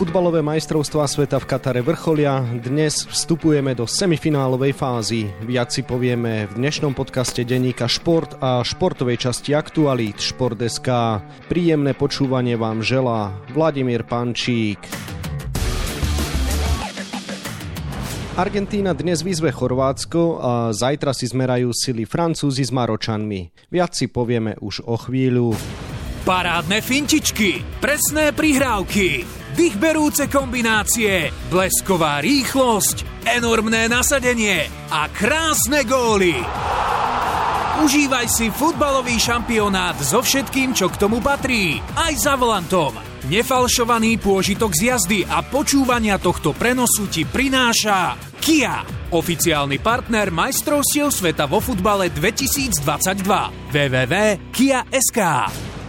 Futbalové majstrovstvá sveta v Katare vrcholia. Dnes vstupujeme do semifinálovej fázy. Viac si povieme v dnešnom podcaste denníka Šport a športovej časti aktualít Šport.sk. Príjemné počúvanie vám želá Vladimír Pančík. Argentína dnes vyzve Chorvátsko a zajtra si zmerajú sily Francúzi s Maročanmi. Viac si povieme už o chvíľu. Parádne fintičky, presné prihrávky, dýchberúce kombinácie, blesková rýchlosť, enormné nasadenie a krásne góly. Užívaj si futbalový šampionát so všetkým, čo k tomu patrí, aj za volantom. Nefalšovaný pôžitok z jazdy a počúvania tohto prenosu ti prináša KIA, oficiálny partner majstrovstiev sveta vo futbale 2022. www.kia.sk.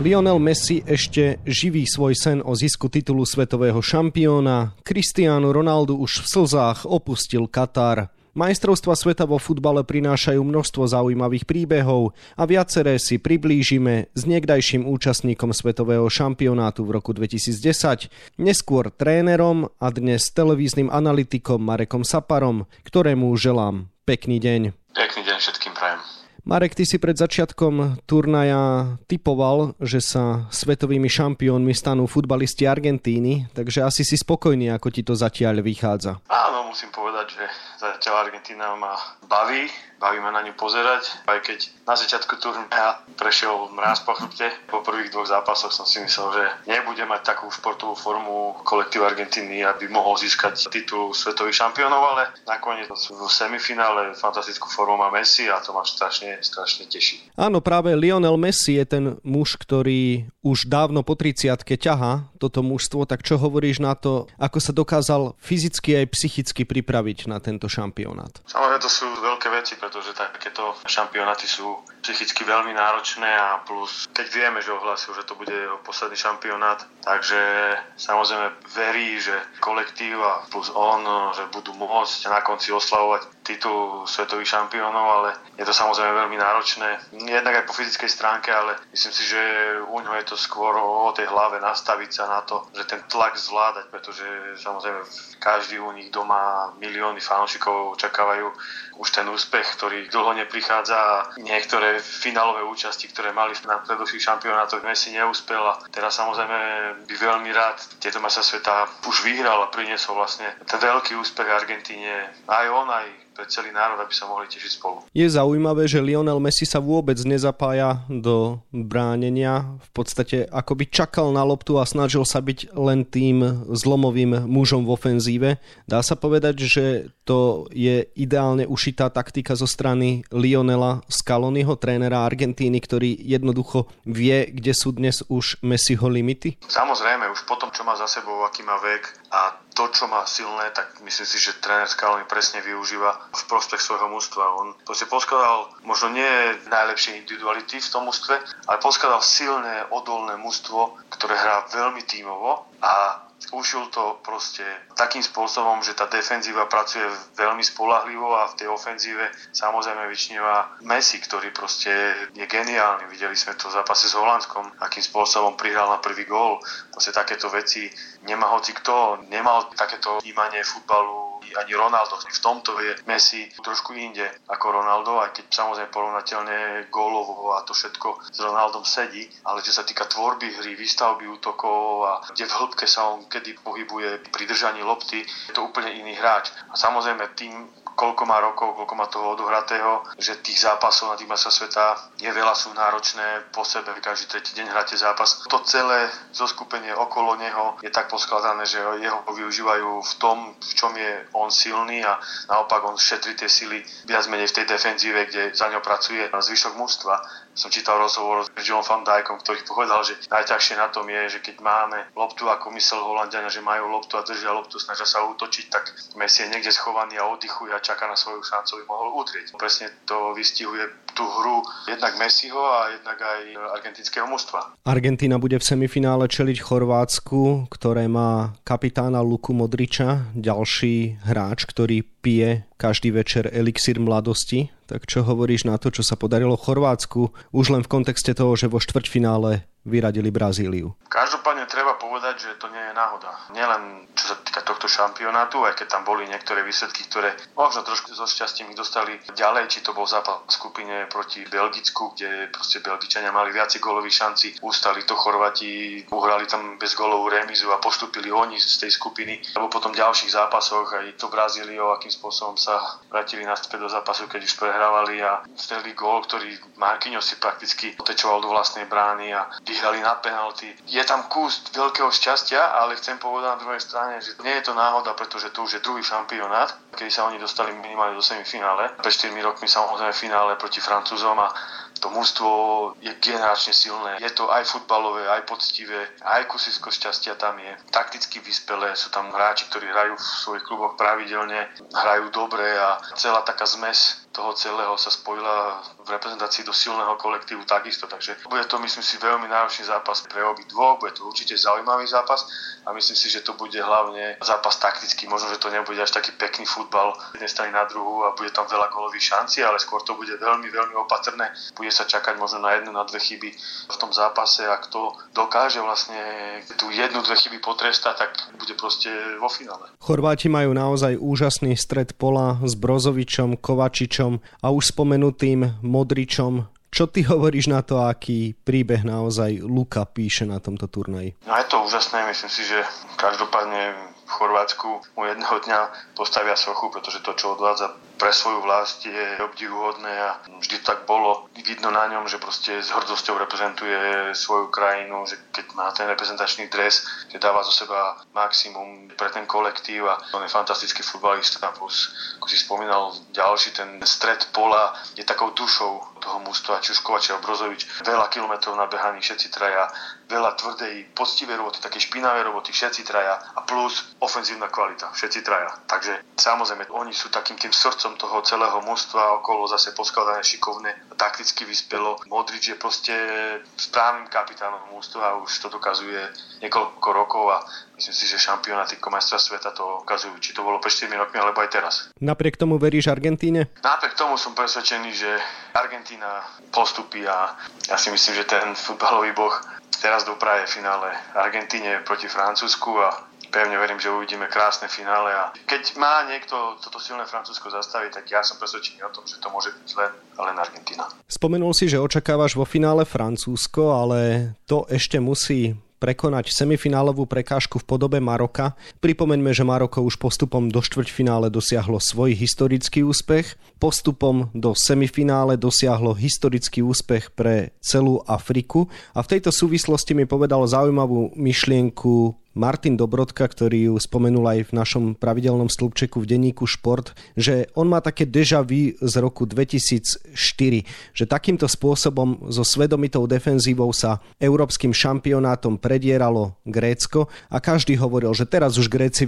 Lionel Messi ešte živí svoj sen o zisku titulu svetového šampióna. Cristiano Ronaldo už v slzách opustil Katar. Majstrovstvá sveta vo futbale prinášajú množstvo zaujímavých príbehov a viaceré si priblížime s niekdajším účastníkom svetového šampionátu v roku 2010, neskôr trénerom a dnes televíznym analytikom Marekom Saparom, ktorému želám pekný deň. Pekný deň všetkým prajem. Marek, ty si pred začiatkom turnaja tipoval, že sa svetovými šampiónmi stanú futbalisti Argentíny, takže asi si spokojný, ako ti to zatiaľ vychádza. Áno, musím povedať, že zatiaľ Argentína ma baví ma na ňu pozerať, aj keď na začiatku turnaja prešiel mráz po chrbte. Po prvých dvoch zápasoch som si myslel, že nebude mať takú športovú formu kolektív Argentíny, aby mohol získať titul svetových šampiónov, ale nakoniec v semifinále fantastickú formu má Messi a to ma strašne teší. Áno, práve Lionel Messi je ten muž, ktorý už dávno po 30-ke ťahá toto mužstvo, tak čo hovoríš na to, ako sa dokázal fyzicky aj psychicky pripraviť na tento šampionát? Samozrejme, to sú veľké veci, pretože takéto šampionáty sú psychicky veľmi náročné a plus, keď vieme, že ohlásil, že to bude posledný šampionát, takže samozrejme verí, že kolektív a plus on, že budú môcť na konci oslavovať titul svetových šampiónov, ale je to samozrejme veľmi náročné, jednak aj po fyzickej stránke, ale myslím si, že u ňo je to skôr o tej hlave nastaviť sa na to, že ten tlak zvládať, pretože samozrejme každý u nich doma, milióny fanúšikov očakávajú už ten úspech, ktorý dlho neprichádza a niektoré finálové účasti, ktoré mali na predlhších šampionátoch, Messi neúspel a teraz samozrejme by veľmi rád tieto majstrovstvá sveta už vyhral a priniesol vlastne ten veľký úspech Argentíne, aj on, aj pre celý národ, aby sa mohli tešiť spolu. Je zaujímavé, že Lionel Messi sa vôbec nezapája do bránenia. V podstate akoby čakal na loptu a snažil sa byť len tým zlomovým mužom v ofenzíve. Dá sa povedať, že to je ideálne ušitá taktika zo strany Lionela Scaloniho, trénera Argentíny, ktorý jednoducho vie, kde sú dnes už Messiho limity? Samozrejme, už po tom, čo má za sebou, aký má vek a to, čo má silné, tak myslím si, že tréner Scaloni presne využíva v prospech svojho mužstva. On proste poskladal možno nie najlepšie individuality v tom mužstve, ale poskladal silné, odolné mužstvo, ktoré hrá veľmi tímovo a skúšil to proste takým spôsobom, že tá defenzíva pracuje veľmi spoľahlivo a v tej ofenzíve samozrejme vyčnieva Messi, ktorý proste je geniálny. Videli sme to v zápase s Holandskom, akým spôsobom prihral na prvý gól. Proste takéto veci nemá hoci kto. Nemal takéto vnímanie futbalu ani Ronaldo. V tomto je Messi trošku inde ako Ronaldo, aj keď samozrejme porovnateľne gólovo a to všetko s Ronaldom sedí, ale čo sa týka tvorby hry, výstavby útokov a kde v hĺbke sa on kedy pohybuje pri držaní lopty, je to úplne iný hráč. A samozrejme tým, koľko má rokov, koľko má toho odohratého, že tých zápasov na tým sa sveta je veľa, sú náročné po sebe, každý tretí deň hráte zápas. To celé zoskupenie okolo neho je tak poskladané, že jeho využívajú v tom, v čom je on silný a naopak on šetrí tie sily viac menej v tej defenzíve, kde za ňou pracuje zvyšok mužstva. Som čítal rozhovor s Virgilom van Dijkom, ktorý povedal, že najťažšie na tom je, že keď máme loptu, ako myslel Holanďania, že majú loptu a držia loptu, snažia sa útočiť, tak Messi je niekde schovaný a oddychuje a čaká na svoju šancu, aby mohol udrieť. Presne to vystihuje tú hru jednak Messiho a jednak aj argentinského mužstva. Argentína bude v semifinále čeliť Chorvátsku, ktoré má kapitána Luku Modriča, ďalší hráč, ktorý pije každý večer elixír mladosti. Tak čo hovoríš na to, čo sa podarilo Chorvátsku, už len v kontexte toho, že vo štvrťfinále vyradili Brazíliu. Každopádne treba povedať, že to nie je náhoda. Nielen čo sa týka tohto šampionátu, aj keď tam boli niektoré výsledky, ktoré možno trošku so šťastím ich dostali ďalej, či to bol zápas v skupine proti Belgicku, kde proste Belgičania mali viac gólových šanci, ústali to Chorvati, uhrali tam bez gólovú remizu a postúpili oni z tej skupiny. Lebo potom v ďalších zápasoch aj to Brazíliou, akým spôsobom sa vrátili naspäť do zápasu, keď už prehrávali a strelili gól, ktorý Marquinhos si prakticky otečoval do vlastnej brány a vyhrali na penalty. Je tam kus veľkého šťastia, ale chcem povedať na druhej strane, že nie je to náhoda, pretože to už je druhý šampionát, kedy sa oni dostali minimálne do semifinále. Pred 4 rokmi samozrejme finále proti Francúzom a to mužstvo je generačne silné. Je to aj futbalové, aj poctivé, aj kusisko šťastia tam je. Takticky vyspelé, sú tam hráči, ktorí hrajú v svojich kluboch pravidelne, hrajú dobre a celá taká zmes toho celého sa spojila v reprezentácii do silného kolektívu takisto. Takže bude to, myslím si, veľmi náročný zápas pre obidvoch, bude to určite zaujímavý zápas a myslím si, že to bude hlavne zápas taktický. Možno, že to nebude až taký pekný futbal z jednej strany na druhú a bude tam veľa gólových šancí, ale skôr to bude veľmi, veľmi opatrné. Bude sa čakať možno na jednu, na dve chyby v tom zápase a kto dokáže vlastne tú jednu, dve chyby potrestať, tak bude proste vo finále. Chorváti majú naozaj úžasný stred pola s Brozovičom, Kovačičom a už spomenutým Modričom. Čo ty hovoríš na to, aký príbeh naozaj Luka píše na tomto turnaji? No je to úžasné, myslím si, že každopádne v Chorvátsku mu jedného dňa postavia sochu, pretože to, čo odvádza pre svoju vlast, je obdivuhodné a vždy tak bolo. Vidno na ňom, že proste s hrdosťou reprezentuje svoju krajinu, že keď má ten reprezentačný dres, že dáva zo seba maximum pre ten kolektív a on je fantastický futbalista. Ako si spomínal, ďalší ten stred pola je takou dušou toho mústva, či už Kovačič a Brozovič, veľa kilometrov nabehaných všetci traja, veľa tvrdej, poctivej roboty, také špinavej roboty, všetci traja a plus ofenzívna kvalita, všetci traja. Takže samozrejme, oni sú takým tým srdcom toho celého mústva, okolo zase poskladané šikovné, takticky vyspelo. Modrič je proste správnym kapitánom mústva a už to dokazuje niekoľko rokov a myslím si, že šampionáty majstra sveta to ukazujú, či to bolo pred 4 rokmi alebo aj teraz. Napriek tomu veríš Argentíne? Napriek tomu som presvedčený, že Argentína postupí a ja si myslím, že ten futbalový boh teraz dopraje finále Argentíne proti Francúzsku a pevne verím, že uvidíme krásne finále a keď má niekto toto silné Francúzsko zastaviť, tak ja som presvedčený o tom, že to môže byť len Argentína. Spomenul si, že očakávaš vo finále Francúzsko, ale to ešte musí prekonať semifinálovú prekážku v podobe Maroka. Pripomeňme, že Maroko už postupom do štvrťfinále dosiahlo svoj historický úspech, postupom do semifinále dosiahlo historický úspech pre celú Afriku a v tejto súvislosti mi povedal zaujímavú myšlienku Martin Dobrodka, ktorý ju spomenul aj v našom pravidelnom stĺpčeku v denníku Šport, že on má také déjà vu z roku 2004, že takýmto spôsobom so svedomitou defenzívou sa európskym šampionátom predieralo Grécko a každý hovoril, že teraz už Gréci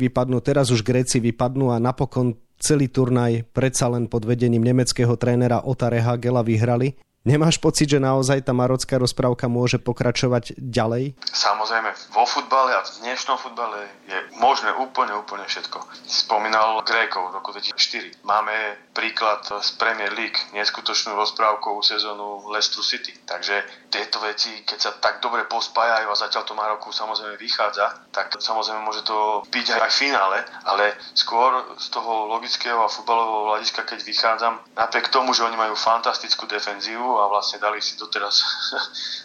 vypadnú a napokon celý turnaj predsa len pod vedením nemeckého trénera Otta Rehhagela vyhrali. Nemáš pocit, že naozaj tá marocká rozprávka môže pokračovať ďalej? Samozrejme, vo futbale a v dnešnom futbale je možné úplne všetko. Spomínal Grékov v roku 2004. Máme príklad z Premier League, neskutočnú rozprávkovú sezónu Leicester City. Takže tieto veci, keď sa tak dobre pospájajú a zatiaľ to Maroku samozrejme vychádza, tak samozrejme môže to byť aj v finále, ale skôr z toho logického a futbalového hľadiska, keď vychádzam, napriek tomu, že oni majú fantastickú defenzívu a vlastne dali si doteraz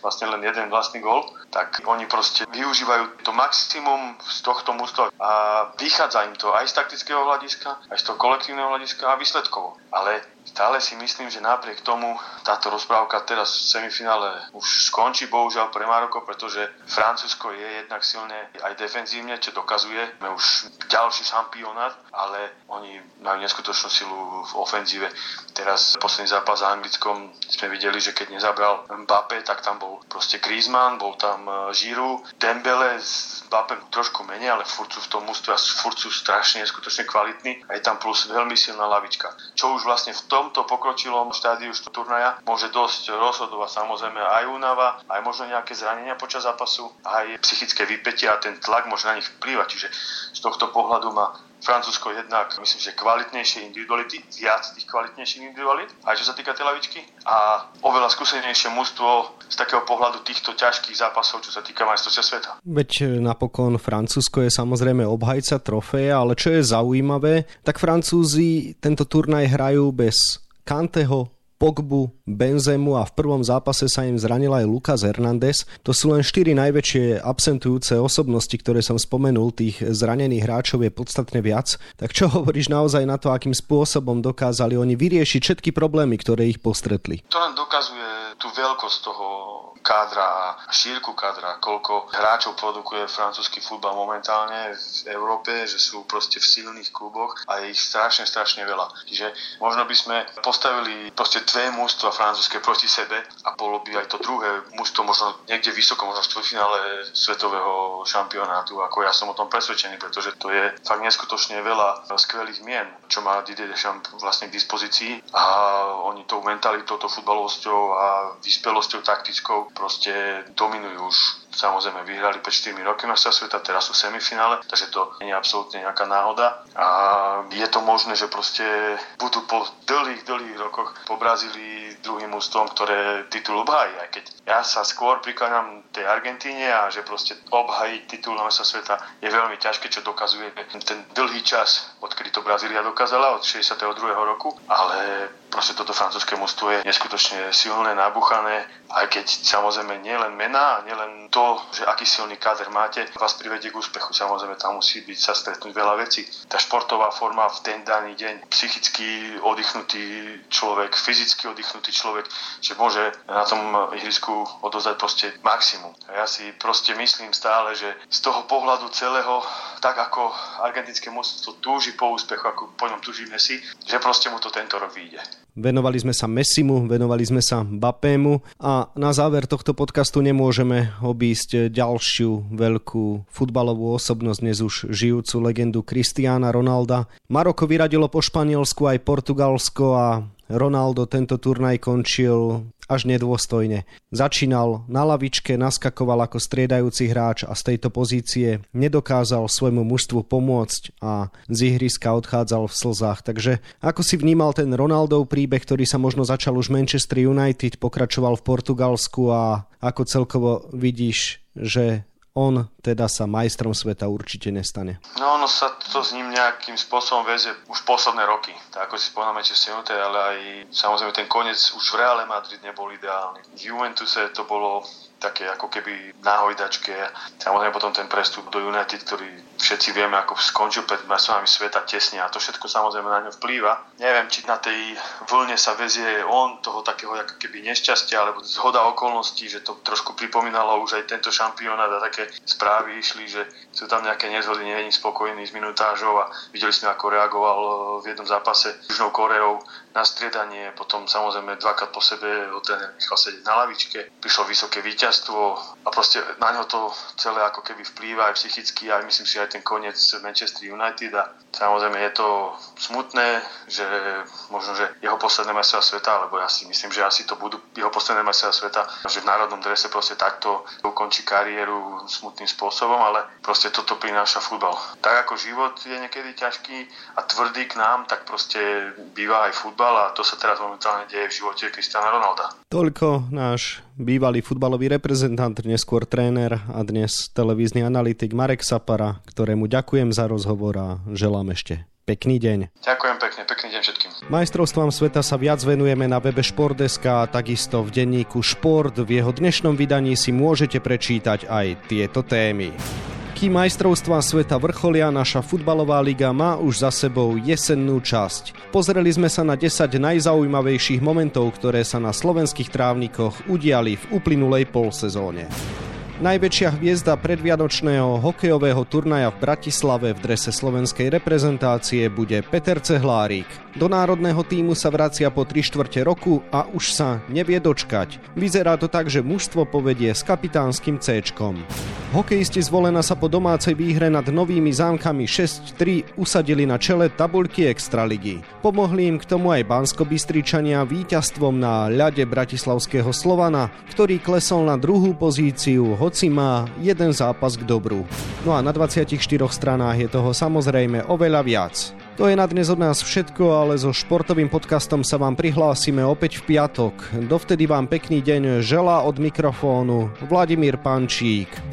vlastne len jeden vlastný gól, tak oni proste využívajú to maximum z tohto mužstva a vychádza im to aj z taktického hľadiska, aj z toho kolektívneho hľadiska a výsledkovo. Ale stále si myslím, že napriek tomu táto rozprávka teraz v semifinále už skončí bohužiaľ pre Maroko, pretože Francúzsko je jednak silné aj defenzívne, čo dokazuje. Máme už ďalší šampionát, ale oni majú neskutočnú silu v ofenzíve. Teraz posledný zápas s Anglickom sme videli, že keď nezabral Mbappé, tak tam bol proste Griezmann, bol tam Giroud, Dembélé s Mbappé trošku menej, ale furt sú v tom mústve a furt sú strašne neskutočne kvalitní a je tam plus veľmi silná lavička. Čo už vlastne v tomto pokročilom štádiu turnaja môže dosť rozhodovať samozrejme aj únava, aj možno nejaké zranenia počas zápasu, aj psychické vypätie a ten tlak môže na nich vplývať. Čiže z tohto pohľadu ma Francúzsko jednak, myslím, že kvalitnejšie individuality, viac tých kvalitnejších individualit, aj čo sa týka tej lavičky, a oveľa skúsenejšie mužstvo z takého pohľadu týchto ťažkých zápasov, čo sa týka majstrovstiev sveta. Veď napokon Francúzsko je samozrejme obhajca trofeja, ale čo je zaujímavé, tak Francúzi tento turnaj hrajú bez Kanteho, Pogbu, Benzemu a v prvom zápase sa im zranil aj Lucas Hernández. To sú len 4 najväčšie absentujúce osobnosti, ktoré som spomenul. Tých zranených hráčov je podstatne viac. Tak čo hovoríš naozaj na to, akým spôsobom dokázali oni vyriešiť všetky problémy, ktoré ich postretli? To len dokazuje tú veľkosť toho kádra, šírku kádra, koľko hráčov produkuje francúzsky futbal momentálne v Európe, že sú proste v silných kluboch a je ich strašne veľa. Čiže možno by sme postavili proste dve mužstva francúzske proti sebe a bolo by aj to druhé mužstvo možno niekde vysoko, možno v štvrťfinále svetového šampionátu, ako ja som o tom presvedčený, pretože to je fakt neskutočne veľa skvelých mien, čo má Didier Deschamps vlastne k dispozícii, a oni tou mentalitou, tou futbalovosťou a vyspelosťou taktickou proste dominujú už. Samozrejme vyhrali 5-4 roky majstrovstvá sveta, teraz sú v semifinále, takže to nie je absolútne nejaká náhoda a je to možné, že proste budú po dlhých rokoch po Brazílii druhým mužstvom, ktoré titul obhájí, aj keď ja sa skôr prikláňam tej Argentíne a že proste obhájiť titul majstrovstiev sveta je veľmi ťažké, čo dokazuje ten dlhý čas, odkedy to Brazília dokázala od 62. roku, ale proste toto francúzske mužstvo je neskutočne silné, nabuchané, aj keď samozrejme nielen mená, nielen to, že aký silný káder máte, vás privedie k úspechu. Samozrejme, tam musí byť sa stretnúť veľa vecí. Tá športová forma v ten daný deň, psychicky oddychnutý človek, fyzicky oddychnutý človek, že môže na tom ihrisku odovzdať proste maximum. A ja si proste myslím stále, že z toho pohľadu celého, tak ako argentínske mužstvo túži po úspechu, ako po ňom túži Messi, že proste mu to tento rok vyjde. Venovali sme sa Messimu, venovali sme sa Mbappému a na záver tohto podcastu nemôžeme obísť ďalšiu veľkú futbalovú osobnosť, dnes už žijúcu legendu Cristiana Ronalda. Maroko vyradilo po Španielsku aj Portugalsko a Ronaldo tento turnaj končil až nedôstojne. Začínal na lavičke, naskakoval ako striedajúci hráč a z tejto pozície nedokázal svojmu mužstvu pomôcť a z ihriska odchádzal v slzách. Takže ako si vnímal ten Ronaldov príbeh, ktorý sa možno začal už v Manchester United, pokračoval v Portugalsku, a ako celkovo vidíš, že on teda sa majstrom sveta určite nestane? No, ono sa to s ním nejakým spôsobom väzie už posledné roky. Tak ako si spomíname, že United, ale aj samozrejme ten koniec už v Reále Madrid nebol ideálny. V Juventuse to bolo také ako keby na hojdačke. Samozrejme potom ten prestup do United, ktorý všetci vieme, ako skončil pred majstrovstvami sveta tesne, a to všetko samozrejme na ňo vplýva. Neviem, či na tej vlne sa vezie on, toho takého ako keby nešťastia, alebo zhoda okolností, že to trošku pripomínalo už aj tento šampionát a také správy išli, že sú tam nejaké nezhody, nie je spokojný s minutážou, a videli sme, ako reagoval v jednom zápase s Južnou Koreou na striedanie, potom samozrejme dvakrát po sebe ho tréner nechal sedieť na lavičke, prišlo vysoké víťazstvo a proste na ňo to celé ako keby vplýva aj psychicky, aj myslím si aj ten koniec Manchester United, a samozrejme je to smutné, že možno, že jeho posledné majstrovstvá sveta, alebo ja si myslím, že asi to budú jeho posledné majstrovstvá sveta, že v národnom drese proste takto ukončí kariéru smutným spôsobom, ale proste toto prináša futbal. Tak ako život je niekedy ťažký a tvrdý k nám, tak proste býva aj futbal. A to sa teraz momentálne deje v živote Cristiana Ronalda. Toľko náš bývalý futbalový reprezentant, neskôr tréner a dnes televízny analytik Marek Sapara, ktorému ďakujem za rozhovor a želám ešte pekný deň. Ďakujem pekne, pekný deň všetkým. Majstrovstvám sveta sa viac venujeme na webe Šport.sk a takisto v denníku Šport. V jeho dnešnom vydaní si môžete prečítať aj tieto témy. Kým majstrovstvá sveta vrcholia, naša futbalová liga má už za sebou jesennú časť. Pozreli sme sa na 10 najzaujímavejších momentov, ktoré sa na slovenských trávnikoch udiali v uplynulej polsezóne. Najväčšia hviezda predvianočného hokejového turnaja v Bratislave v drese slovenskej reprezentácie bude Peter Cehlárik. Do národného tímu sa vracia po 3/4 roku a už sa nevie dočkať. Vyzerá to tak, že mužstvo povedie s kapitánskym C-čkom. Hokejisti z Volena sa po domácej výhre nad Novými Zámkami 6-3 usadili na čele tabuľky extraligy. Pomohli im k tomu aj Banskobystričania víťazstvom na ľade bratislavského Slovana, ktorý klesol na 2. pozíciu, hoci má jeden zápas k dobru. No a na 24 stranách je toho samozrejme oveľa viac. To je na dnes od nás všetko, ale so športovým podcastom sa vám prihlásime opäť v piatok. Dovtedy vám pekný deň želá od mikrofónu Vladimír Pančík.